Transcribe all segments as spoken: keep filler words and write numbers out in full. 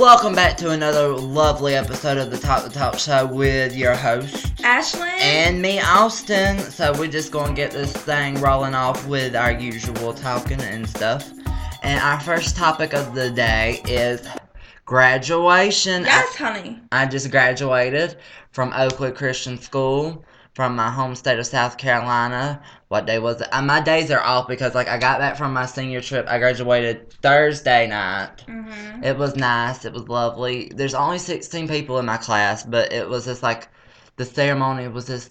welcome back to another lovely episode of the Talk the Talk Show with your host, Ashley. And me, Austin. So we're just going to get this thing rolling off with our usual talking and stuff. And our first topic of the day is graduation. Yes, I, honey. I just graduated from Oakwood Christian School from my home state of South Carolina. What day was it? Uh, my days are off because, like, I got back from my senior trip. I graduated Thursday night. Mm-hmm. It was nice. It was lovely. There's only sixteen people in my class, but it was just, like, the ceremony was just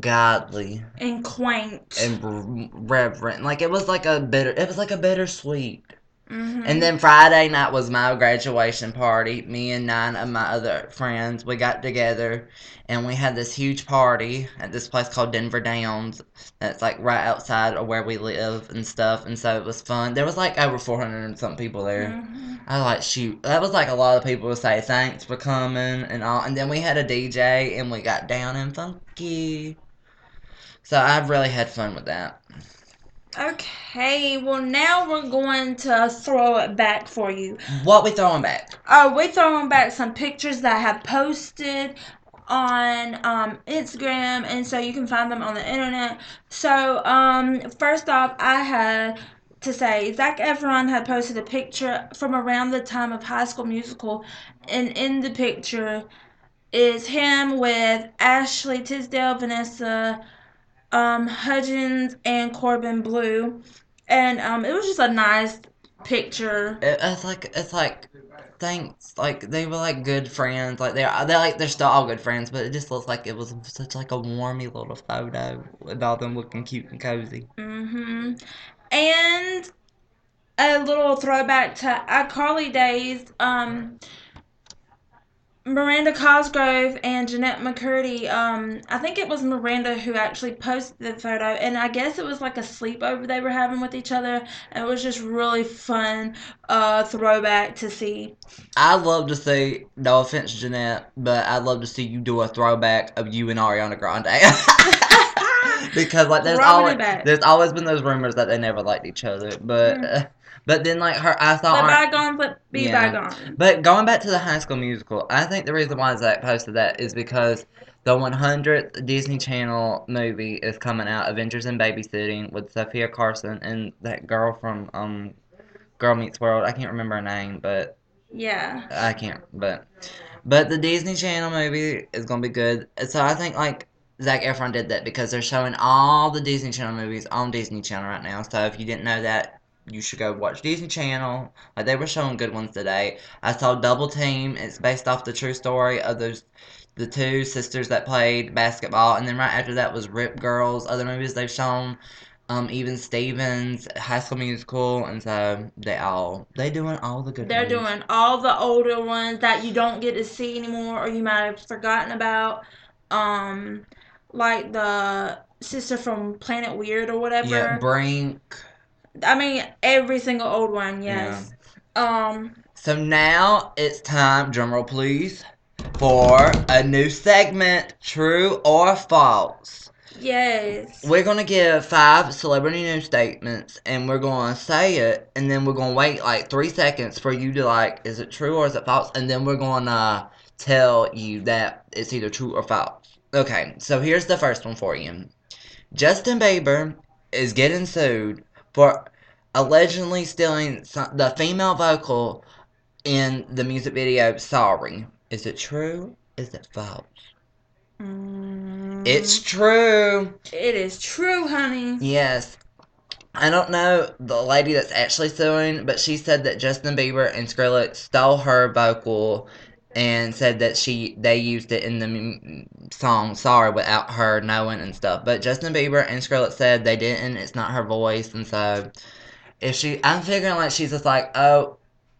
godly. And quaint. And reverent. Like, it was like a bitter, it was like a bittersweet. Mm-hmm. And then Friday night was my graduation party. Me and nine of my other friends, we got together, and we had this huge party at this place called Denver Downs. That's, like, right outside of where we live and stuff, and so it was fun. There was, like, over four hundred and something people there. Mm-hmm. I was like, shoot. That was, like, a lot of people would say thanks for coming and all. And then we had a D J, and we got down and funky. So I've really had fun with that. Okay, well, now we're going to throw it back for you. What we throwing back? Oh, uh, we throwing back some pictures that I have posted on um, Instagram, and so you can find them on the internet. So, um, first off, I had to say, Zac Efron had posted a picture from around the time of High School Musical, and in the picture is him with Ashley Tisdale, Vanessa Um, Hudgens, and Corbin Bleu, and um, it was just a nice picture. It, it's like it's like thanks, like they were like good friends, like they're they like they're still all good friends, but it just looks like it was such like a warmy little photo with all them looking cute and cozy. Mm-hmm. And a little throwback to iCarly days. Um. Miranda Cosgrove and Jennette McCurdy, um, I think it was Miranda who actually posted the photo, and I guess it was like a sleepover they were having with each other, and it was just really fun uh, throwback to see. I love to see, no offense, Jennette, but I love to see you do a throwback of you and Ariana Grande. Because like there's always, there's always been those rumors that they never liked each other, but... Mm. Uh, But then, like, her, I thought... But bygones, but be yeah. bygones. But going back to the High School Musical, I think the reason why Zach posted that is because the one hundredth Disney Channel movie is coming out, Adventures in Babysitting, with Sophia Carson and that girl from um, Girl Meets World. I can't remember her name, but... Yeah. I can't, but... But the Disney Channel movie is going to be good. So I think, like... Zac Efron did that because they're showing all the Disney Channel movies on Disney Channel right now. So if you didn't know that, you should go watch Disney Channel. Like, they were showing good ones today. I saw Double Team. It's based off the true story of those the two sisters that played basketball. And then right after that was Rip Girls. Other movies they've shown, um, even Stevens, High School Musical. And so they all, they doing all the good They're movies. Doing all the older ones that you don't get to see anymore or you might have forgotten about. Um... Like the sister from Planet Weird or whatever. Yeah, Brink. I mean, every single old one, yes. Yeah. Um. So now it's time, drumroll please, for a new segment, True or False. Yes. We're going to give five celebrity news statements, and we're going to say it, and then we're going to wait like three seconds for you to like, is it true or is it false? And then we're going to tell you that it's either true or false. Okay, so here's the first one for you. Justin Bieber is getting sued for allegedly stealing the female vocal in the music video Sorry. Is it true? Is it false? Mm. It's true. It is true, honey. Yes. I don't know the lady that's actually suing, but she said that Justin Bieber and Skrillex stole her vocal and said that she they used it in the song Sorry without her knowing and stuff. But Justin Bieber and Skrillex said they didn't. It's not her voice. And so, if she... I'm figuring, like, she's just like, oh,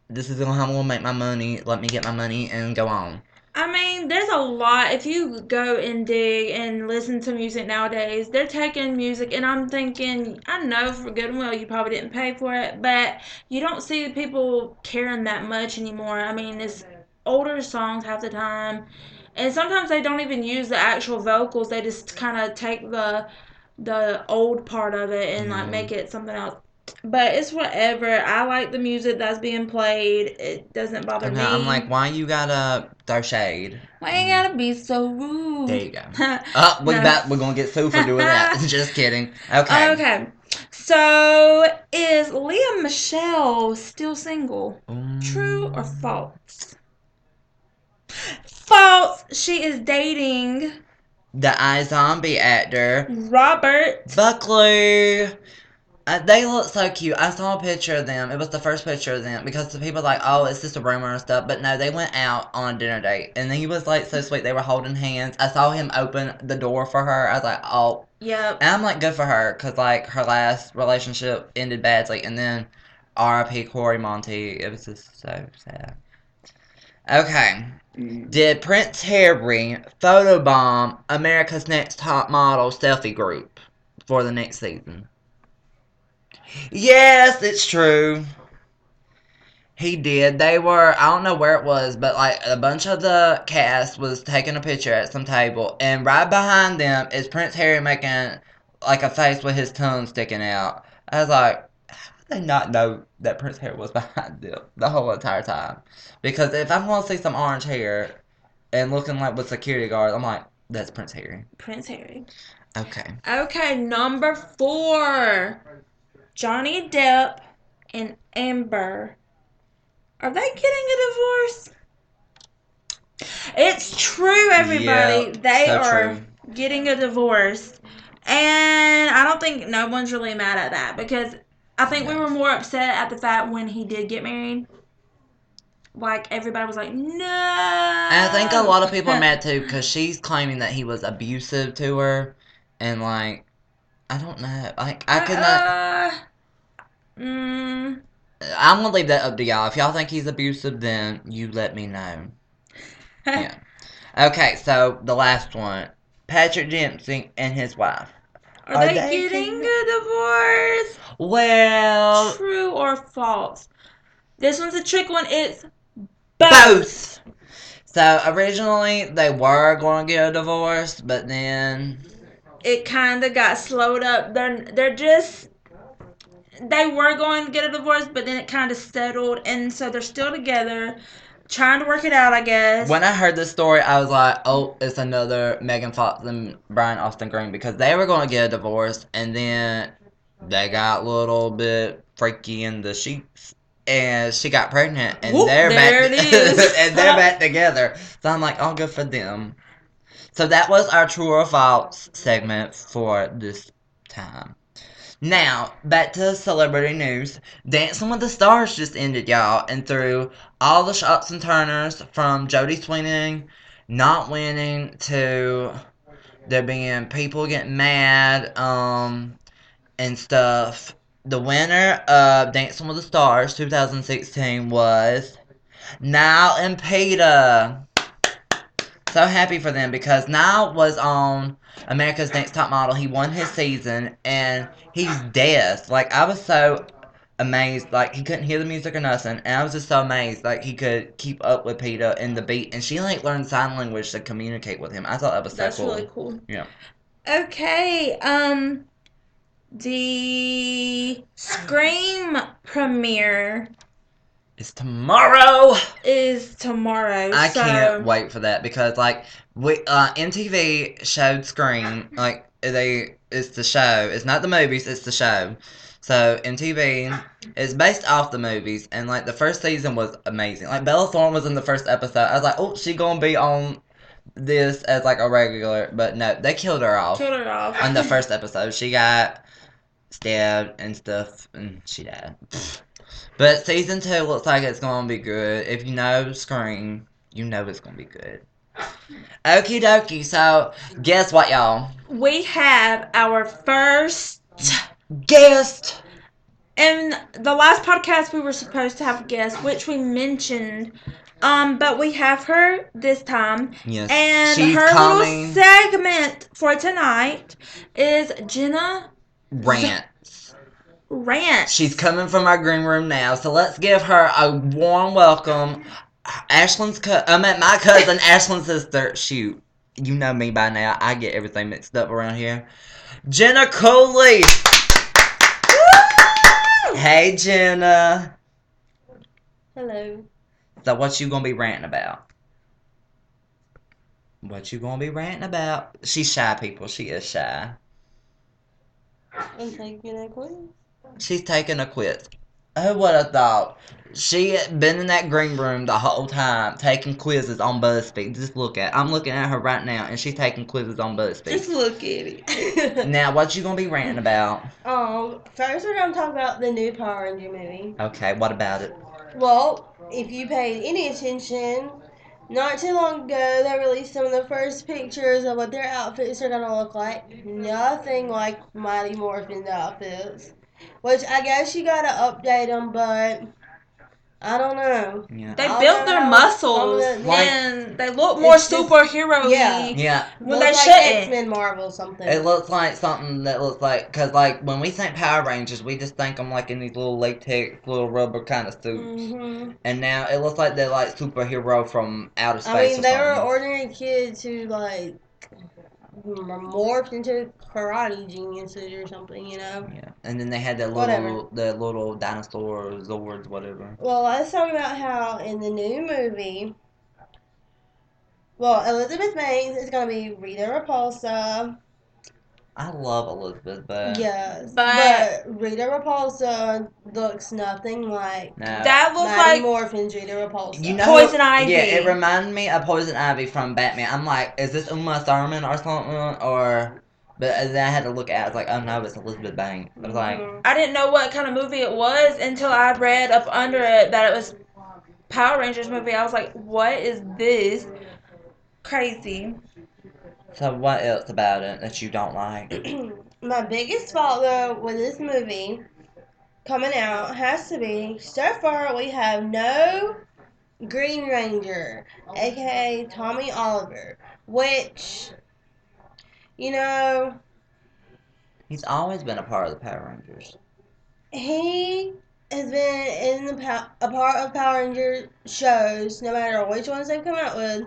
this is how I'm going to make my money. Let me get my money and go on. I mean, there's a lot. If you go and dig and listen to music nowadays, they're taking music. And I'm thinking, I know for good and well you probably didn't pay for it. But you don't see people caring that much anymore. I mean, it's... older songs half the time, and sometimes they don't even use the actual vocals. They just kind of take the the old part of it and mm-hmm. like make it something else. But it's whatever. I like the music that's being played. It doesn't bother me. I'm like, why you gotta throw shade? Why you gotta be so rude? There you go. Oh, we're, no. about, we're gonna get sued for doing that. Just kidding. Okay. Okay. So, is Lea Michele still single? Mm. True or false? False. She is dating... the iZombie actor. Robert. Buckley. Uh, they look so cute. I saw a picture of them. It was the first picture of them. Because the people were like, oh, it's just a rumor and stuff. But no, they went out on a dinner date. And he was like so sweet. They were holding hands. I saw him open the door for her. I was like, oh. Yeah. And I'm like, good for her. Because like her last relationship ended badly. And then R I P Corey Monteith. It was just so sad. Okay. Did Prince Harry photobomb America's Next Top Model selfie group for the next season? Yes, it's true. He did. They were, I don't know where it was, but like a bunch of the cast was taking a picture at some table. And right behind them is Prince Harry making like a face with his tongue sticking out. I was like, how did they not know that Prince Harry was behind them the whole entire time? Because if I'm going to see some orange hair and looking like with security guards, I'm like, that's Prince Harry. Prince Harry. Okay. Okay, number four. Johnny Depp and Amber. Are they getting a divorce? It's true, everybody. Yep, they so are true. Getting a divorce. And I don't think no one's really mad at that. Because I think no. we were more upset at the fact when he did get married. Like, everybody was like, no. And I think a lot of people are mad, too, because she's claiming that he was abusive to her. And, like, I don't know. Like, I could not... Uh, Mm. I'm going to leave that up to y'all. If y'all think he's abusive, then you let me know. Yeah. Okay, so the last one. Patrick Dempsey and his wife. Are, Are they, they getting a divorce? Well... True or false? This one's a trick one. It's both. both. So, originally, they were going to get a divorce, but then... it kind of got slowed up. They're, they're just... They were going to get a divorce, but then it kind of settled, and so they're still together, trying to work it out, I guess. When I heard this story, I was like, oh, it's another Megan Fox and Brian Austin Green, because they were going to get a divorce, and then they got a little bit freaky in the sheets, and she got pregnant, and Whoop, they're there back, it is. And they're back together. So I'm like, oh, good for them. So that was our True or False segment for this time. Now, back to celebrity news. Dancing with the Stars just ended, y'all, and through all the shots and turners from Jodie Sweeney not winning to there being people getting mad um, and stuff, the winner of Dancing with the Stars twenty sixteen was Nyle and PETA. So happy for them because Nyle was on America's Next Top Model. He won his season, and he's deaf. Like, I was so amazed. Like, he couldn't hear the music or nothing, and I was just so amazed. Like, he could keep up with PETA and the beat, and she, like, learned sign language to communicate with him. I thought that was so That's cool. That's really cool. Yeah. Okay, um, the Scream premiere... It's tomorrow. Is tomorrow. I so. can't wait for that because, like, we uh, M T V showed Scream. Like, they it's the show. It's not the movies. It's the show. So M T V is based off the movies, and like the first season was amazing. Like Bella Thorne was in the first episode. I was like, oh, she gonna be on this as like a regular, but no, they killed her off. Killed her off on the first episode. She got stabbed and stuff, and she died. But season two looks like it's going to be good. If you know Scream, you know it's going to be good. Okie dokie. So, guess what, y'all? We have our first guest. In the last podcast, we were supposed to have a guest, which we mentioned. Um, but we have her this time. Yes. And she's her calling... little segment for tonight is Jenna Rant. Rant. She's coming from our green room now, so let's give her a warm welcome. Ashlyn's co- I mean, my cousin, Ashlyn's sister. Shoot, you know me by now. I get everything mixed up around here. Jenna Cooley. Hey, Jenna. Hello. So what you gonna be ranting about? What you gonna be ranting about? She's shy, people. She is shy. I'm taking a quiz. She's taking a quiz. Who would have thought? She had been in that green room the whole time taking quizzes on BuzzFeed. Just look at it. I'm looking at her right now, and she's taking quizzes on BuzzFeed. Just look at it. Now, what you gonna be ranting about? Um, first we're gonna talk about the new Power Ranger movie. Okay, what about it? Well, if you paid any attention, not too long ago, they released some of the first pictures of what their outfits are going to look like. Nothing like Mighty Morphin's outfits, which I guess you got to update them, but I don't know. Yeah. They I'll built their muscles, the, like, and they look more superhero-y. Yeah. yeah. When they like X-Men, Marvel, something. It looks like something that looks like, because like, when we think Power Rangers, we just think them like in these little latex, little rubber kind of suits. Mm-hmm. And now it looks like they're like superhero from outer space. I mean, or they something. Were ordinary kids who like morphed into karate geniuses or something, you know? Yeah. And then they had that little the little dinosaur zords, whatever. Well, let's talk about how in the new movie, well, Elizabeth Banks is going to be Rita Repulsa. I love Elizabeth Banks. Yes. But, but Rita Repulsa looks nothing like no. that looks Mighty like Morphin's Rita Repulsa. You know Poison who, Ivy. Yeah, it reminded me of Poison Ivy from Batman. I'm like, is this Uma Thurman or something? Or but then I had to look at it. I was like, oh no, it's Elizabeth Banks. I was like, I didn't know what kind of movie it was until I read up under it that it was Power Rangers movie. I was like, what is this? Crazy. So what else about it that you don't like? My biggest fault, though, with this movie coming out has to be, so far we have no Green Ranger, a k a. Tommy Oliver, which, you know... He's always been a part of the Power Rangers. He has been in the, a part of Power Ranger shows, no matter which ones they've come out with,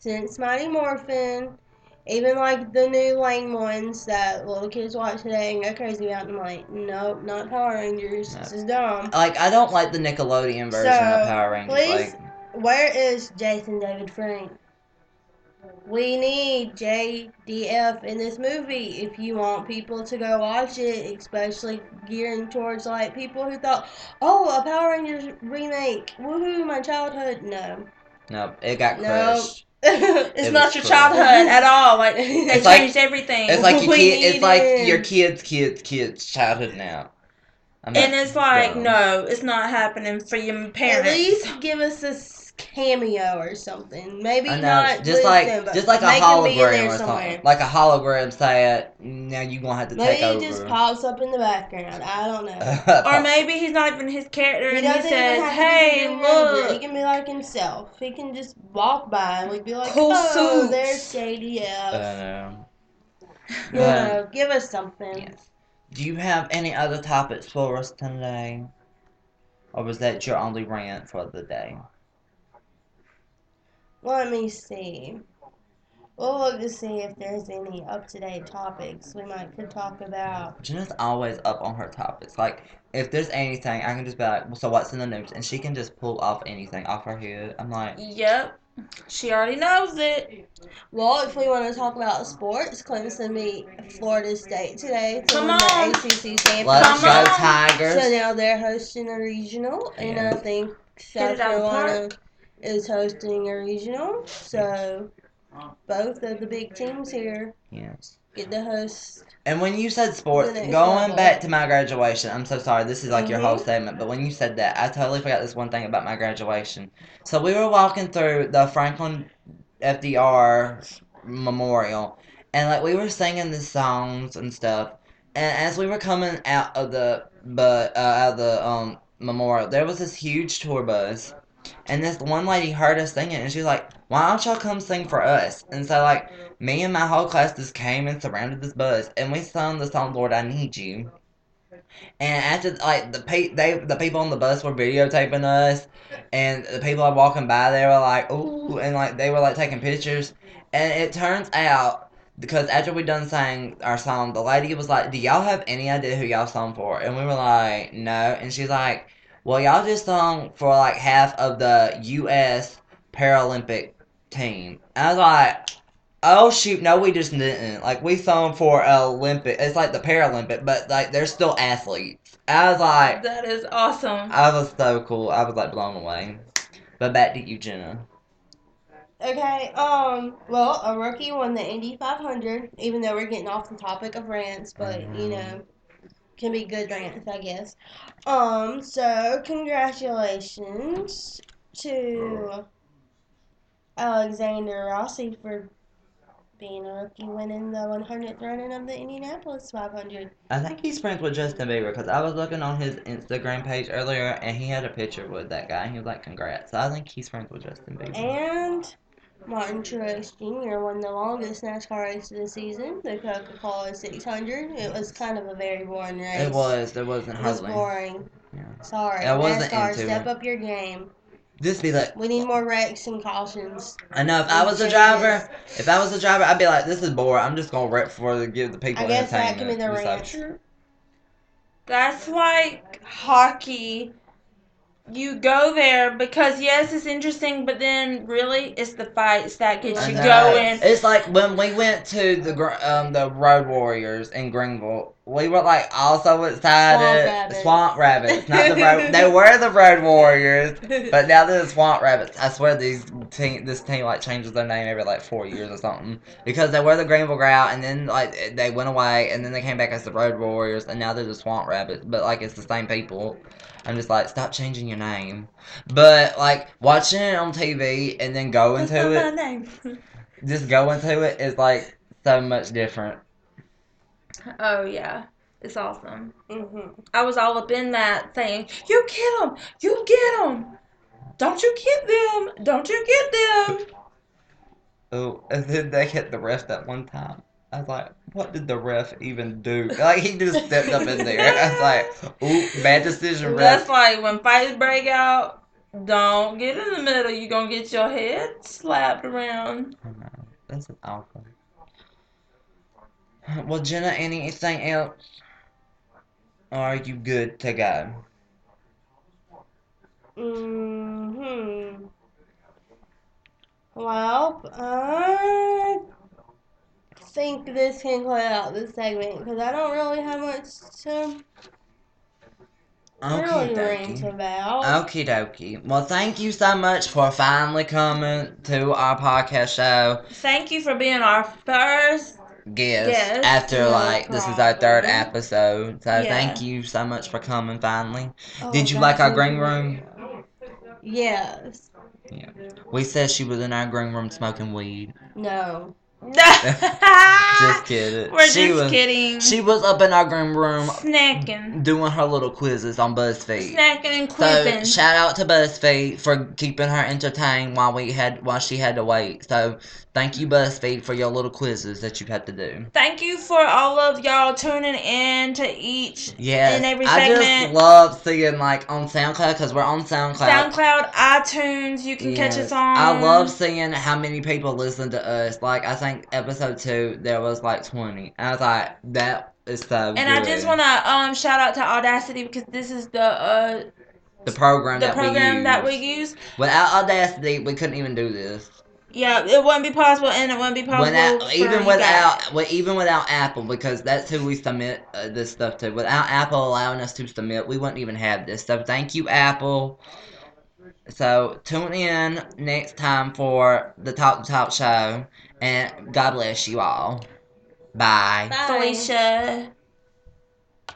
since Mighty Morphin... Even, like, the new lame ones that little kids watch today and go crazy about, and I'm like, nope, not Power Rangers. No. This is dumb. Like, I don't like the Nickelodeon version so, of Power Rangers. Please, like, where is Jason David Frank? We need J D F in this movie if you want people to go watch it, especially gearing towards, like, people who thought, oh, a Power Rangers remake. Woohoo, my childhood. No. Nope, it got crushed. Nope. it's it not your cool. childhood at all. Like they it's changed like, everything. It's like your kid, it's like your kids, kids, kids' childhood now. I'm and it's like dumb. No, it's not happening for your parents. At least give us a cameo or something. Maybe not. Just like them, just like a hologram or something. Somewhere. Like a hologram say it. Now you are gonna have to maybe take over. Maybe he just pops up in the background. I don't know. Or maybe he's not even his character, he and he says, "Hey, look." Ranger. He can be like himself. He can just walk by and we'd be like, cool "Oh, suits. There's J D F." I know. You know, give us something. Yes. Do you have any other topics for us today? Or was that your only rant for the day? Let me see. We'll look to see if there's any up-to-date topics we might could talk about. Jenna's always up on her topics. Like, if there's anything, I can just be like, well, so what's in the news? And she can just pull off anything off her head. I'm like... Yep. She already knows it. Well, if we want to talk about sports, Clemson beat Florida State today to Come win on. the A C C championship. Let's go, Tigers. So now they're hosting a regional, yeah. and I think South Carolina is hosting a regional. So both of the big teams here yes. get to host. And when you said sports, going level. back to my graduation, I'm so sorry, this is like mm-hmm. your whole statement, but when you said that, I totally forgot this one thing about my graduation. So we were walking through the Franklin F D R Memorial, and like we were singing the songs and stuff, and as we were coming out of the but uh, out of the um memorial, there was this huge tour bus, and this one lady heard us singing, and she was like, why don't y'all come sing for us? And so, like, me and my whole class just came and surrounded this bus, and we sung the song, Lord, I Need You. And after, like, the pe- they, the people on the bus were videotaping us, and the people are walking by, they were like, ooh, and, like, they were, like, taking pictures. And it turns out because after we done sang our song, the lady was like, do y'all have any idea who y'all sung for? And we were like, no. And she's like, well, y'all just sung for, like, half of the U S Paralympic team. And I was like, oh, shoot, no, we just didn't. Like, we sung for Olympic. It's like the Paralympic, but, like, they're still athletes. I was like... That is awesome. I was so cool. I was, like, blown away. But back to you, Jenna. Okay, um, well, a rookie won the Indy five hundred, even though we're getting off the topic of rants, but, mm-hmm. you know... Can be good rants, I guess. Um, so congratulations to Alexander Rossi for being a rookie, winning the one hundredth running of the Indianapolis five hundred. I think he's friends with Justin Bieber, because I was looking on his Instagram page earlier, and he had a picture with that guy, and he was like, congrats. So I think he's friends with Justin Bieber. And Martin Truex Junior won the longest NASCAR race of the season, the Coca-Cola six hundred. It was kind of a very boring race. It was. There wasn't hardly. It was boring. Yeah. Sorry. I wasn't NASCAR, into step it. Up your game. Just be like... We need more wrecks and cautions. I know. If I was changes. a driver, if I was a driver, I'd be like, this is boring. I'm just going to wreck for to give the people entertainment. I guess that could be the rant. Like, that's like hockey... You go there because, yes, it's interesting, but then, really, it's the fights that get you going. It's like when we went to the um, the Road Warriors in Greenville, we were, like, also excited. Swamp Rabbits. Swamp Rabbits. Not the road, they were the Road Warriors, but now they're the Swamp Rabbits. I swear these team, this team, like, changes their name every, like, four years or something. Because they were the Greenville Growl, and then, like, they went away, and then they came back as the Road Warriors, and now they're the Swamp Rabbits. But, like, it's the same people. I'm just like, stop changing your name. But, like, watching it on T V and then going That's to not it. My name. Just going to it is, like, so much different. Oh, yeah. It's awesome. Mm-hmm. I was all up in that thing. You get them. You get them. Don't you get them. Don't you get them. Oh, and then they hit the ref that one time. I was like, what did the ref even do? Like, he just stepped up in there. I was like, ooh, bad decision, ref. That's like, when fights break out, don't get in the middle. You're going to get your head slapped around. I know. That's awful. Well, Jenna, anything else? Are you good to go? Mm-hmm. Well, I... think this can close out this segment because I don't really have much to really rant about. Okie dokie. Well, thank you so much for finally coming to our podcast show. Thank you for being our first guest, guest. after no like problem. This is our third episode. So yeah. Thank you so much for coming finally. Oh, Did you like our green room? Yes. Yeah. We said she was in our green room smoking weed. No. Just kidding. We're she just was, kidding. She was up in our green room snacking, doing her little quizzes on BuzzFeed. Snacking and quizzing. So shout out to BuzzFeed for keeping her entertained while we had while she had to wait. So thank you, BuzzFeed, for your little quizzes that you had to do. Thank you for all of y'all tuning in to each yes, and every segment. I just love seeing like on SoundCloud because we're on SoundCloud. SoundCloud, iTunes, you can yes. catch us on. I love seeing how many people listen to us. Like I think. Episode two, there was like twenty. I was like, that is so. And good. I just want to um shout out to Audacity because this is the uh the program the that program we use. that we use. Without Audacity, we couldn't even do this. Yeah, it wouldn't be possible, and it wouldn't be possible without, even without well, even without Apple because that's who we submit uh, this stuff to. Without Apple allowing us to submit, we wouldn't even have this. So thank you, Apple. So tune in next time for the Talk to Talk show. And God bless you all. Bye. Bye. Felicia.